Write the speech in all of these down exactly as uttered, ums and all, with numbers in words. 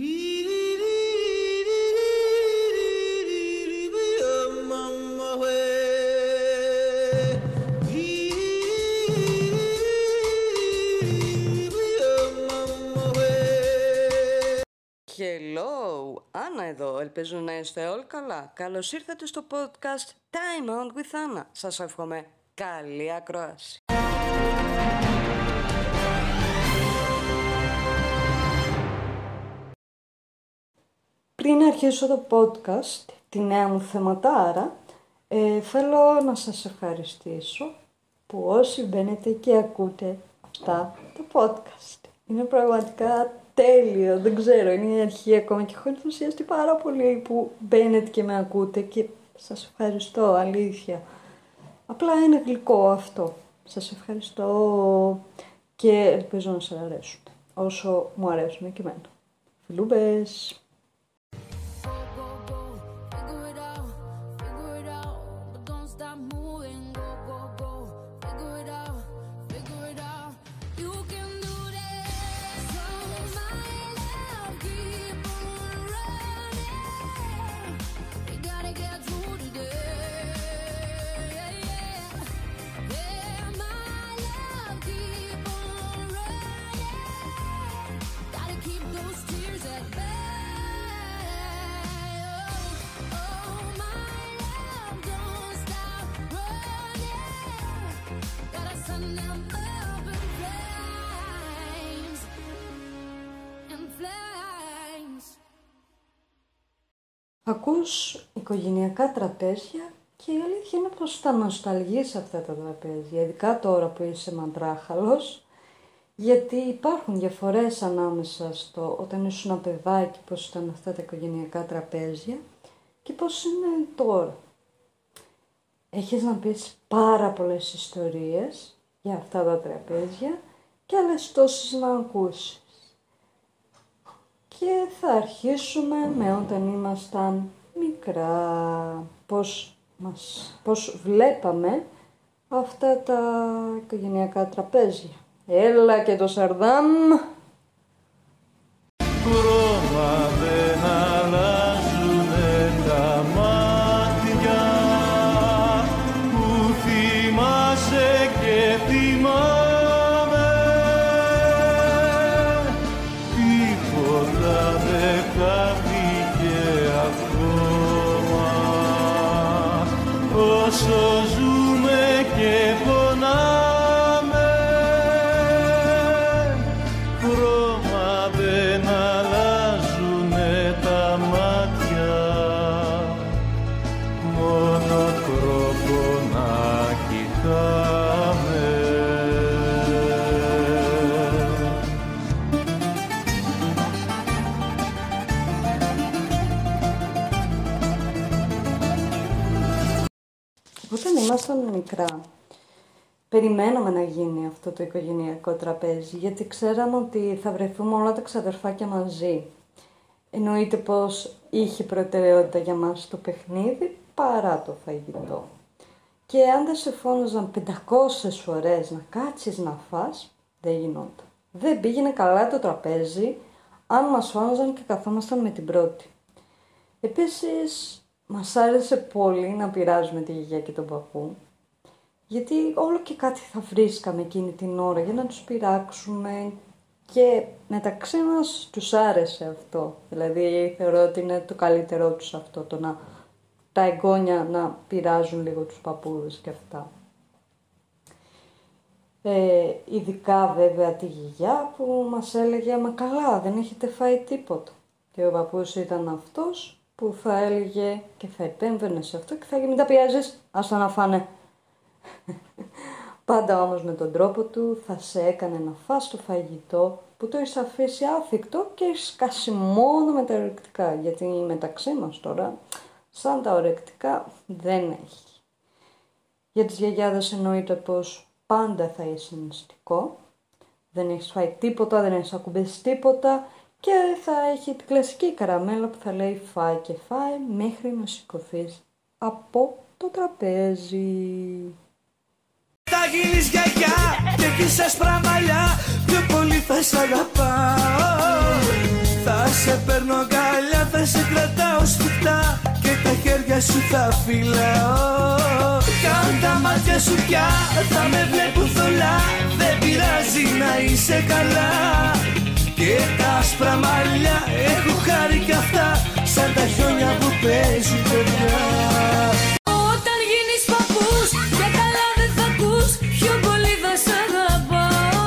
Hello, Άννα εδώ, ελπίζω να είστε όλοι καλά. Καλώς ήρθατε στο podcast Time Out with Anna. Σας εύχομαι καλή ακρόαση. Πριν αρχίσω το podcast, τη νέα μου θεματάρα, ε, θέλω να σας ευχαριστήσω που όσοι μπαίνετε και ακούτε αυτά τα podcast. Είναι πραγματικά τέλειο, δεν ξέρω, είναι η αρχή ακόμα και έχω ενθουσιαστεί πάρα πολύ που μπαίνετε και με ακούτε και σας ευχαριστώ, αλήθεια. Απλά είναι γλυκό αυτό. Σας ευχαριστώ και ελπίζω να σας αρέσουν όσο μου αρέσουν και εμένα. Φιλούμπες! Ακούς οικογενειακά τραπέζια και η αλήθεια είναι πως θα νοσταλγείς αυτά τα τραπέζια, ειδικά τώρα που είσαι μαντράχαλος, γιατί υπάρχουν διαφορές ανάμεσα στο όταν ήσουν ένα παιδάκι, πως ήταν αυτά τα οικογενειακά τραπέζια και πως είναι τώρα. Έχεις να πεις πάρα πολλές ιστορίες για αυτά τα τραπέζια και άλλες τόσες να ακούσεις. Και θα αρχίσουμε με όταν ήμασταν μικρά, πώς, μας, πώς βλέπαμε αυτά τα οικογενειακά τραπέζια. Έλα και το Σαρδάμ! Χρώμα δεν αλλάζουνε τα μάτια που θυμάσαι και θυμάσαι. Όσο ζούμε και πονάμε, χρώμα δεν αλλάζουνε τα μάτια, μόνο τρόπο να κοιτάμε. Όταν ήμασταν μικρά, περιμέναμε να γίνει αυτό το οικογενειακό τραπέζι, γιατί ξέραμε ότι θα βρεθούμε όλα τα ξαδερφάκια μαζί. Εννοείται πως είχε προτεραιότητα για μας το παιχνίδι παρά το φαγητό. Και αν δεν σε φώναζαν πεντακόσιες φορές να κάτσεις να φας, δεν γινόταν. Δεν πήγαινε καλά το τραπέζι, αν μας φώναζαν και καθόμασταν με την πρώτη. Επίσης, μας άρεσε πολύ να πειράζουμε τη γιαγιά και τον παππού, γιατί όλο και κάτι θα βρίσκαμε εκείνη την ώρα για να τους πειράξουμε και μεταξύ μας τους άρεσε αυτό. Δηλαδή θεωρώ ότι είναι το καλύτερό τους αυτό, το να τα εγγόνια να πειράζουν λίγο τους παππούδες και αυτά. Ε, ειδικά βέβαια τη γιαγιά που μας έλεγε «Μα καλά, δεν έχετε φάει τίποτα» και ο παππούς ήταν αυτός που θα έλεγε και θα επέμβαινε σε αυτό και θα έλεγε «Μην τα πιέζεις, ας τα να φάνε». Πάντα όμως με τον τρόπο του θα σε έκανε να φας το φαγητό που το έχεις αφήσει άφικτο και έχεις σκάσει μόνο με τα ορεκτικά, γιατί μεταξύ μας τώρα σαν τα ορεκτικά δεν έχει. Για τις γιαγιάδες εννοείται πως πάντα θα είσαι μυστικό, δεν έχεις φάει τίποτα, δεν έχεις ακουμπήσει τίποτα. Και θα έχει την κλασική καραμέλα που θα λέει φάει και φάει μέχρι να σηκωθείς από το τραπέζι. Θα γίνεις γιαγιά και έχεις άσπρα μαλλιά, πιο πολύ θα σ' αγαπάω. Θα σε παίρνω αγκαλιά, θα σε κρατάω σφιχτά και τα χέρια σου θα φυλάω. Καν τα μάτια σου πια θα με βλέπουν θολά, δεν πειράζει να είσαι καλά. Και τα άσπρα μαλλιά έχω χάρη κι αυτά, σαν τα χιόνια που παίζουν παιδιά. Όταν γίνεις παππούς και καλά δεν θα ακούς, πιο πολύ θα σ' αγαπάω.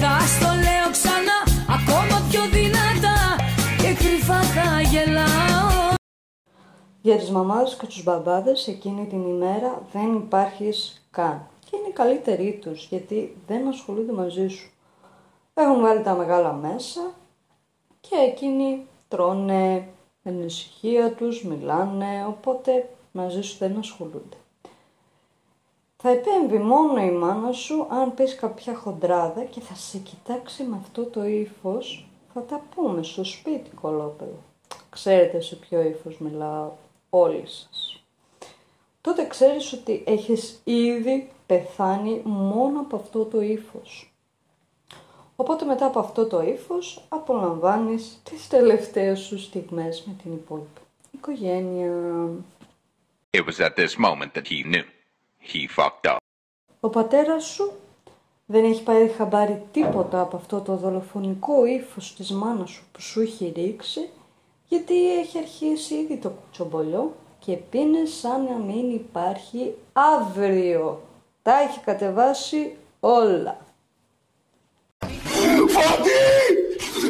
Θα στο λέω ξανά, ακόμα πιο δυνατά και κρυφά θα γελάω. Για τις μαμάδες και τους μπαμπάδες εκείνη την ημέρα δεν υπάρχεις καν. Και είναι οι καλύτεροι τους γιατί δεν ασχολούνται μαζί σου. Έχουν βάλει τα μεγάλα μέσα και εκείνοι τρώνε με την ησυχία τους, μιλάνε, οπότε μαζί σου δεν ασχολούνται. Θα επέμβει μόνο η μάνα σου αν πεις κάποια χοντράδα και θα σε κοιτάξει με αυτό το ύφος, θα τα πούμε στο σπίτι κολόπεδο. Ξέρετε σε ποιο ύφος μιλάω όλοι σας. Τότε ξέρεις ότι έχεις ήδη πεθάνει μόνο από αυτό το ύφος. Οπότε μετά από αυτό το ύφος απολαμβάνεις τις τελευταίες σου στιγμές με την υπόλοιπη οικογένεια. It was at this moment that he knew. He fucked up. Ο πατέρας σου δεν έχει πάρει χαμπάρι τίποτα από αυτό το δολοφονικό ύφος της μάνας σου που σου έχει ρίξει, γιατί έχει αρχίσει ήδη το κουτσομπολιό και πίνει σαν να μην υπάρχει αύριο. Τα έχει κατεβάσει όλα. Φωτή!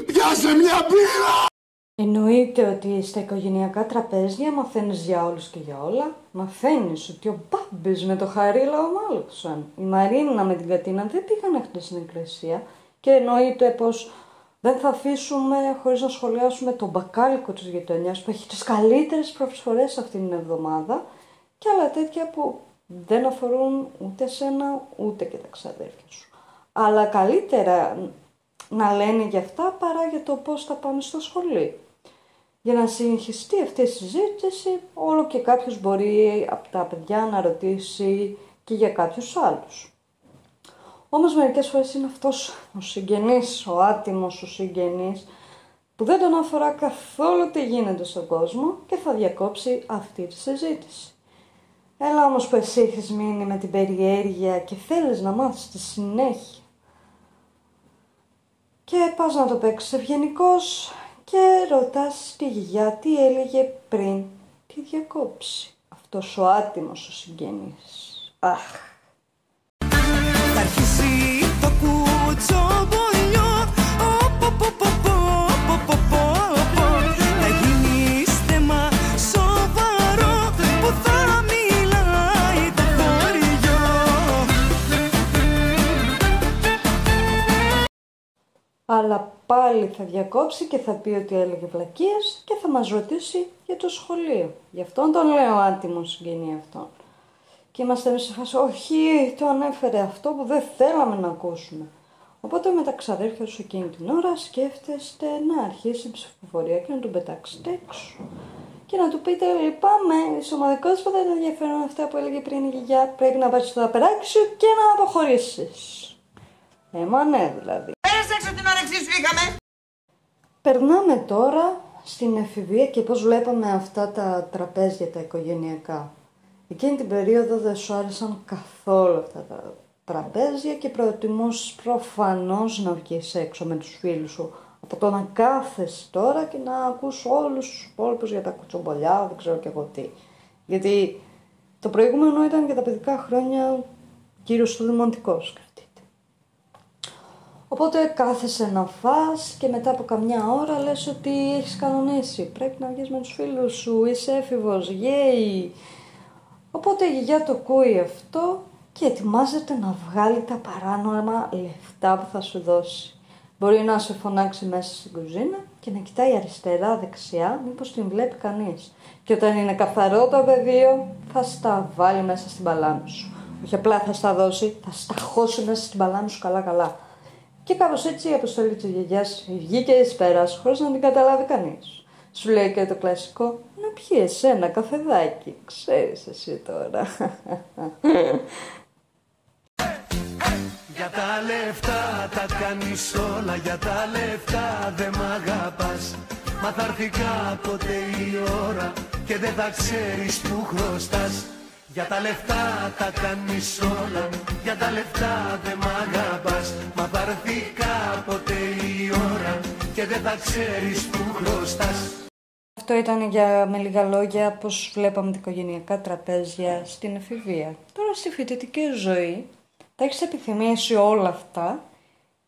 Πιάσε μια πύρα! Εννοείται ότι στα οικογενειακά τραπέζια μαθαίνεις για όλους και για όλα. Μαθαίνεις ότι ο Μπάμπης με το Χαρίλα ομάλωψαν. Η Μαρίνα με την Κατίνα δεν πήγαν αυτή στην εκκλησία. Και εννοείται πως δεν θα αφήσουμε χωρίς να σχολιάσουμε τον μπακάλικο της γειτονιάς που έχει τις καλύτερες προσφορές αυτήν την εβδομάδα και άλλα τέτοια που δεν αφορούν ούτε σένα ούτε και τα ξαδέρφια σου. Αλλά καλύτερα να λένε για αυτά παρά για το πώς θα πάμε στο σχολείο. Για να συνεχιστεί αυτή η συζήτηση, όλο και κάποιος μπορεί από τα παιδιά να ρωτήσει και για κάποιους άλλους. Όμως μερικές φορές είναι αυτός ο συγγενής, ο άτιμος ο συγγενής, που δεν τον αφορά καθόλου τι γίνεται στον κόσμο και θα διακόψει αυτή τη συζήτηση. Έλα όμως που εσύ έχεις μείνει με την περιέργεια και θέλεις να μάθεις τη συνέχεια. Και πας να το παίξεις ευγενικός και ρωτάς τη γιαγιά τι έλεγε πριν τη διακόψει. Αυτός ο άτιμος ο συγγενής. Αχ! Θα αρχίσει το κουτσομπολιό, οπο πο πο πο πο πο πο. Θα γίνεις θέμα σοβαρό που θα μιλάει το χωριό. Αλλά πάλι θα διακόψει και θα πει ότι έλεγε βλακείες και θα μας ρωτήσει για το σχολείο. Γι' αυτόν τον λέω άτιμο συγγενή αυτόν. Και είμαστε εμείς σε φάση, όχι, το ανέφερε αυτό που δεν θέλαμε να ακούσουμε. Οπότε με τα ξαδέρφια σου εκείνη την ώρα σκέφτεστε να αρχίσει η ψηφοφορία και να τον πετάξετε έξω. Και να του πείτε, λυπάμαι, είσαι ομαδικός, δεν είναι ενδιαφέρον αυτά που έλεγε πριν η γιαγιά. Πρέπει να πάρεις το δαπεράκι σου και να αποχωρήσεις. Έμα ναι, δηλαδή. Πέρασε έξω την όρεξή σου είχαμε. Περνάμε τώρα στην εφηβεία και πώς βλέπαμε αυτά τα τραπέζια τα οικογενειακά. Εκείνη την περίοδο δεν σου άρεσαν καθόλου αυτά τα τραπέζια και προτιμούσες προφανώς να βγεις έξω με τους φίλους σου από το να κάθεσαι τώρα και να ακούς όλους τους υπόλοιπους για τα κουτσομπολιά, δεν ξέρω και εγώ τι. Γιατί το προηγούμενο ήταν για τα παιδικά χρόνια κύριος του δημοτικού, σκεφτείτε. Οπότε κάθεσαι να φας και μετά από καμιά ώρα λες ότι έχεις κανονίσει. Πρέπει να βγεις με τους φίλους σου, είσαι έφηβος, γέι. Οπότε η γιαγιά το ακούει αυτό και ετοιμάζεται να βγάλει τα παράνομα λεφτά που θα σου δώσει. Μπορεί να σε φωνάξει μέσα στην κουζίνα και να κοιτάει αριστερά, δεξιά, μήπως την βλέπει κανείς. Και όταν είναι καθαρό το πεδίο, θα στα βάλει μέσα στην παλάμη σου. Όχι απλά θα στα δώσει, θα σταχώσει μέσα στην παλάμη σου καλά-καλά. Και κάπως έτσι η αποστολή της γιαγιάς βγήκε εις πέρας, χωρίς να την καταλάβει κανείς. Σου λέει και το κλασικό. Πιες ένα καφεδάκι, ξέρεις εσύ τώρα. Για για τα λεφτά, τα κάνεις όλα για τα λεφτά, δε μ' αγαπάς. Μα θα έρθει κάποτε η ώρα και δεν θα ξέρεις που χρωστάς. Για τα λεφτά τα κάνεις όλα, για τα λεφτά δε μ' αγαπάς. Μα θα έρθει κάποτε η ώρα και δεν θα ξέρεις που χρωστάς. Αυτό ήταν για, με λίγα λόγια, πως βλέπαμε τα οικογενειακά τραπέζια στην εφηβεία. Τώρα στη φοιτητική ζωή τα έχεις επιθυμήσει όλα αυτά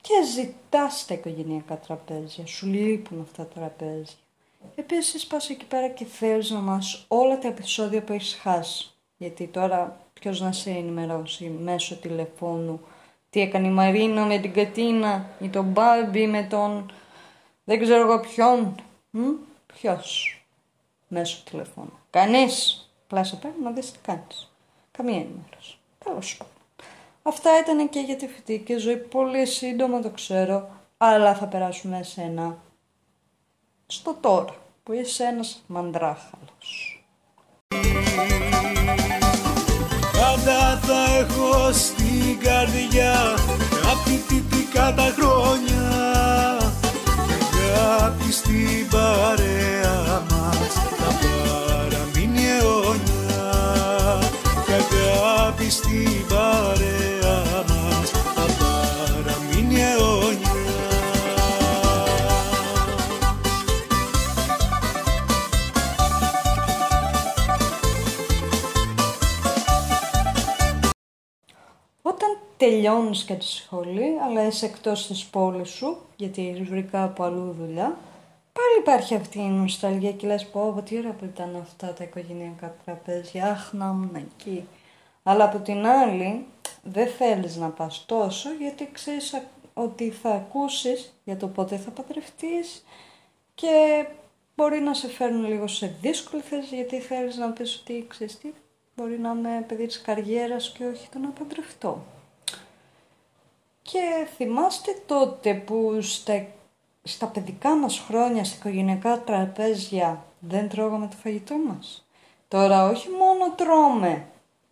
και ζητάς τα οικογενειακά τραπέζια. Σου λείπουν αυτά τα τραπέζια. Επίσης πας εκεί πέρα και θέλεις να μάθεις όλα τα επεισόδια που έχεις χάσει. Γιατί τώρα ποιος να σε ενημερώσει μέσω τηλεφώνου τι έκανε η Μαρίνο με την Κατίνα ή τον Μπάμπι με τον δεν ξέρω εγώ ποιον. Ποιος μέσω τηλεφώνου? Κανείς. Πλάσα πέρα να δεις τι κάνεις. Καμία ενημέρωση. Τέλος πάντων. Αυτά ήταν και για τη φοιτητική ζωή. Πολύ σύντομα το ξέρω. Αλλά θα περάσουμε σε ένα στο τώρα. Που είσαι ένας μαντράχαλος. Πάντα θα έχω στην καρδιά κάποια φοιτητικά τα χρόνια. Αγάπη στην παρέα μας θα παραμείνει αιώνια. Και αγάπη στην παρέα μας θα παραμείνει αιώνια. Όταν τελειώνεις και τη σχολή, αλλά είσαι εκτός της πόλης σου, γιατί βρήκα από αλλού δουλειά, πάλι υπάρχει αυτή η νοσταλγία και λες πω, πω τι ωραία που ήταν αυτά τα οικογενειακά τραπέζια, αχ να ήμουν εκεί. Αλλά από την άλλη δεν θέλεις να πας τόσο, γιατί ξέρεις ότι θα ακούσεις για το πότε θα παντρευτείς και μπορεί να σε φέρνουν λίγο σε δύσκολη θέση, γιατί θέλεις να πεις ότι ξέρεις τι, μπορεί να είμαι παιδί της καριέρας και όχι το να παντρευτώ. Και θυμάστε τότε που στα, στα παιδικά μας χρόνια, στα οικογενειακά τραπέζια, δεν τρώγαμε το φαγητό μας. Τώρα όχι μόνο τρώμε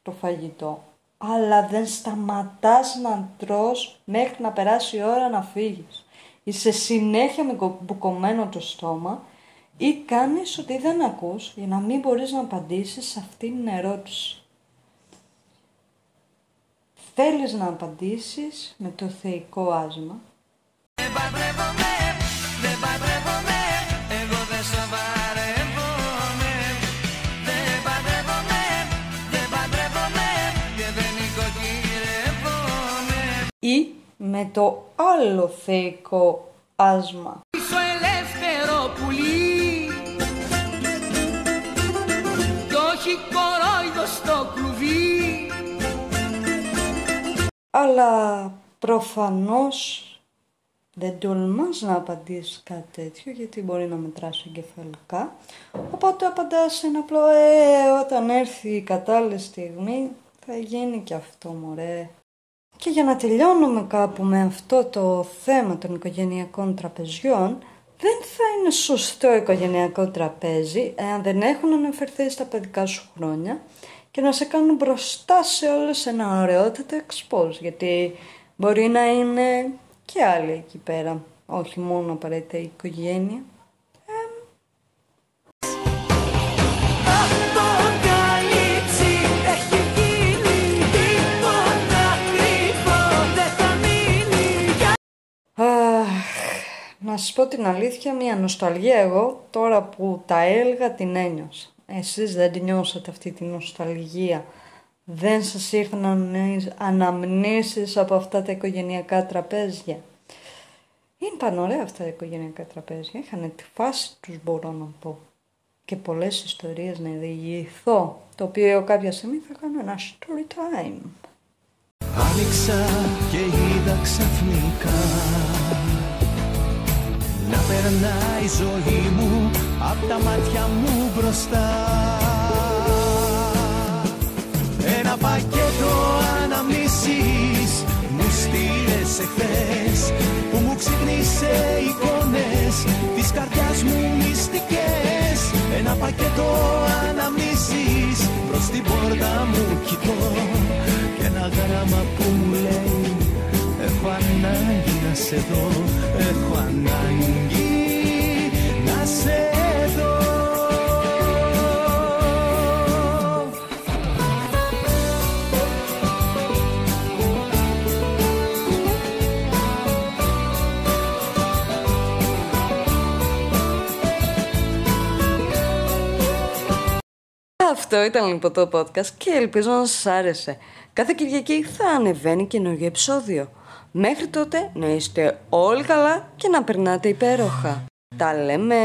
το φαγητό, αλλά δεν σταματάς να τρως μέχρι να περάσει η ώρα να φύγεις. Είσαι συνέχεια με μπουκωμένο το στόμα ή κάνεις ότι δεν ακούς για να μην μπορείς να απαντήσεις σε αυτήν την ερώτηση. Θέλεις να απαντήσεις με το θεϊκό άσμα. Δεν παντρεύομαι, δεν παντρεύομαι, εγώ δεν σοβαρεύομαι. Δεν παντρεύομαι, δεν παντρεύομαι και δεν οικοκυρεύομαι. Ή με το άλλο θεϊκό άσμα. Είσαι ελεύθερο πουλί, το έχει κορόιδο στο κλουβί. Αλλά προφανώς δεν τολμάς να απαντήσεις κάτι τέτοιο, γιατί μπορεί να μετράς εγκεφαλικά. Οπότε απαντάς ένα απλό «Ε, όταν έρθει η κατάλληλη στιγμή θα γίνει και αυτό μωρέ». Και για να τελειώνουμε κάπου με αυτό το θέμα των οικογενειακών τραπεζιών, δεν θα είναι σωστό οικογενειακό τραπέζι εάν δεν έχουν αναφερθεί στα παιδικά σου χρόνια και να σε κάνουν μπροστά σε όλες ένα ωραιότατο expose, γιατί μπορεί να είναι και άλλοι εκεί πέρα, όχι μόνο απαραίτητα η οικογένεια. Να σας πω την αλήθεια, μια νοσταλγία εγώ τώρα που τα έλεγα την ένιωσα. Εσείς δεν την νιώσατε αυτή την νοσταλγία? Δεν σας ήρθαν αναμνήσεις από αυτά τα οικογενειακά τραπέζια? Ήταν ωραία αυτά τα οικογενειακά τραπέζια. Είχαν τη φάση τους, μπορώ να πω. Και πολλές ιστορίες να διηγηθώ, το οποίο κάποια στιγμή θα κάνω ένα story time. Άνοιξα και είδα ξαφνικά να περνάει η ζωή μου απ' τα μάτια μου μπροστά. Ένα πακέτο αναμνήσεις μου στείλες εχθές, που μου ξύπνησε εικόνες της καρδιάς μου μυστικές. Ένα πακέτο αναμνήσεις προς την πόρτα μου κοιτώ, και ένα γράμμα που μου λέει Έχω ανάγκη να σε δω, έχω ανάγκη να σε δω. Αυτό ήταν λοιπόν το podcast και ελπίζω να σας άρεσε. Κάθε Κυριακή θα ανεβαίνει καινούργιο επεισόδιο. Μέχρι τότε να είστε όλοι καλά και να περνάτε υπέροχα. Τα λέμε!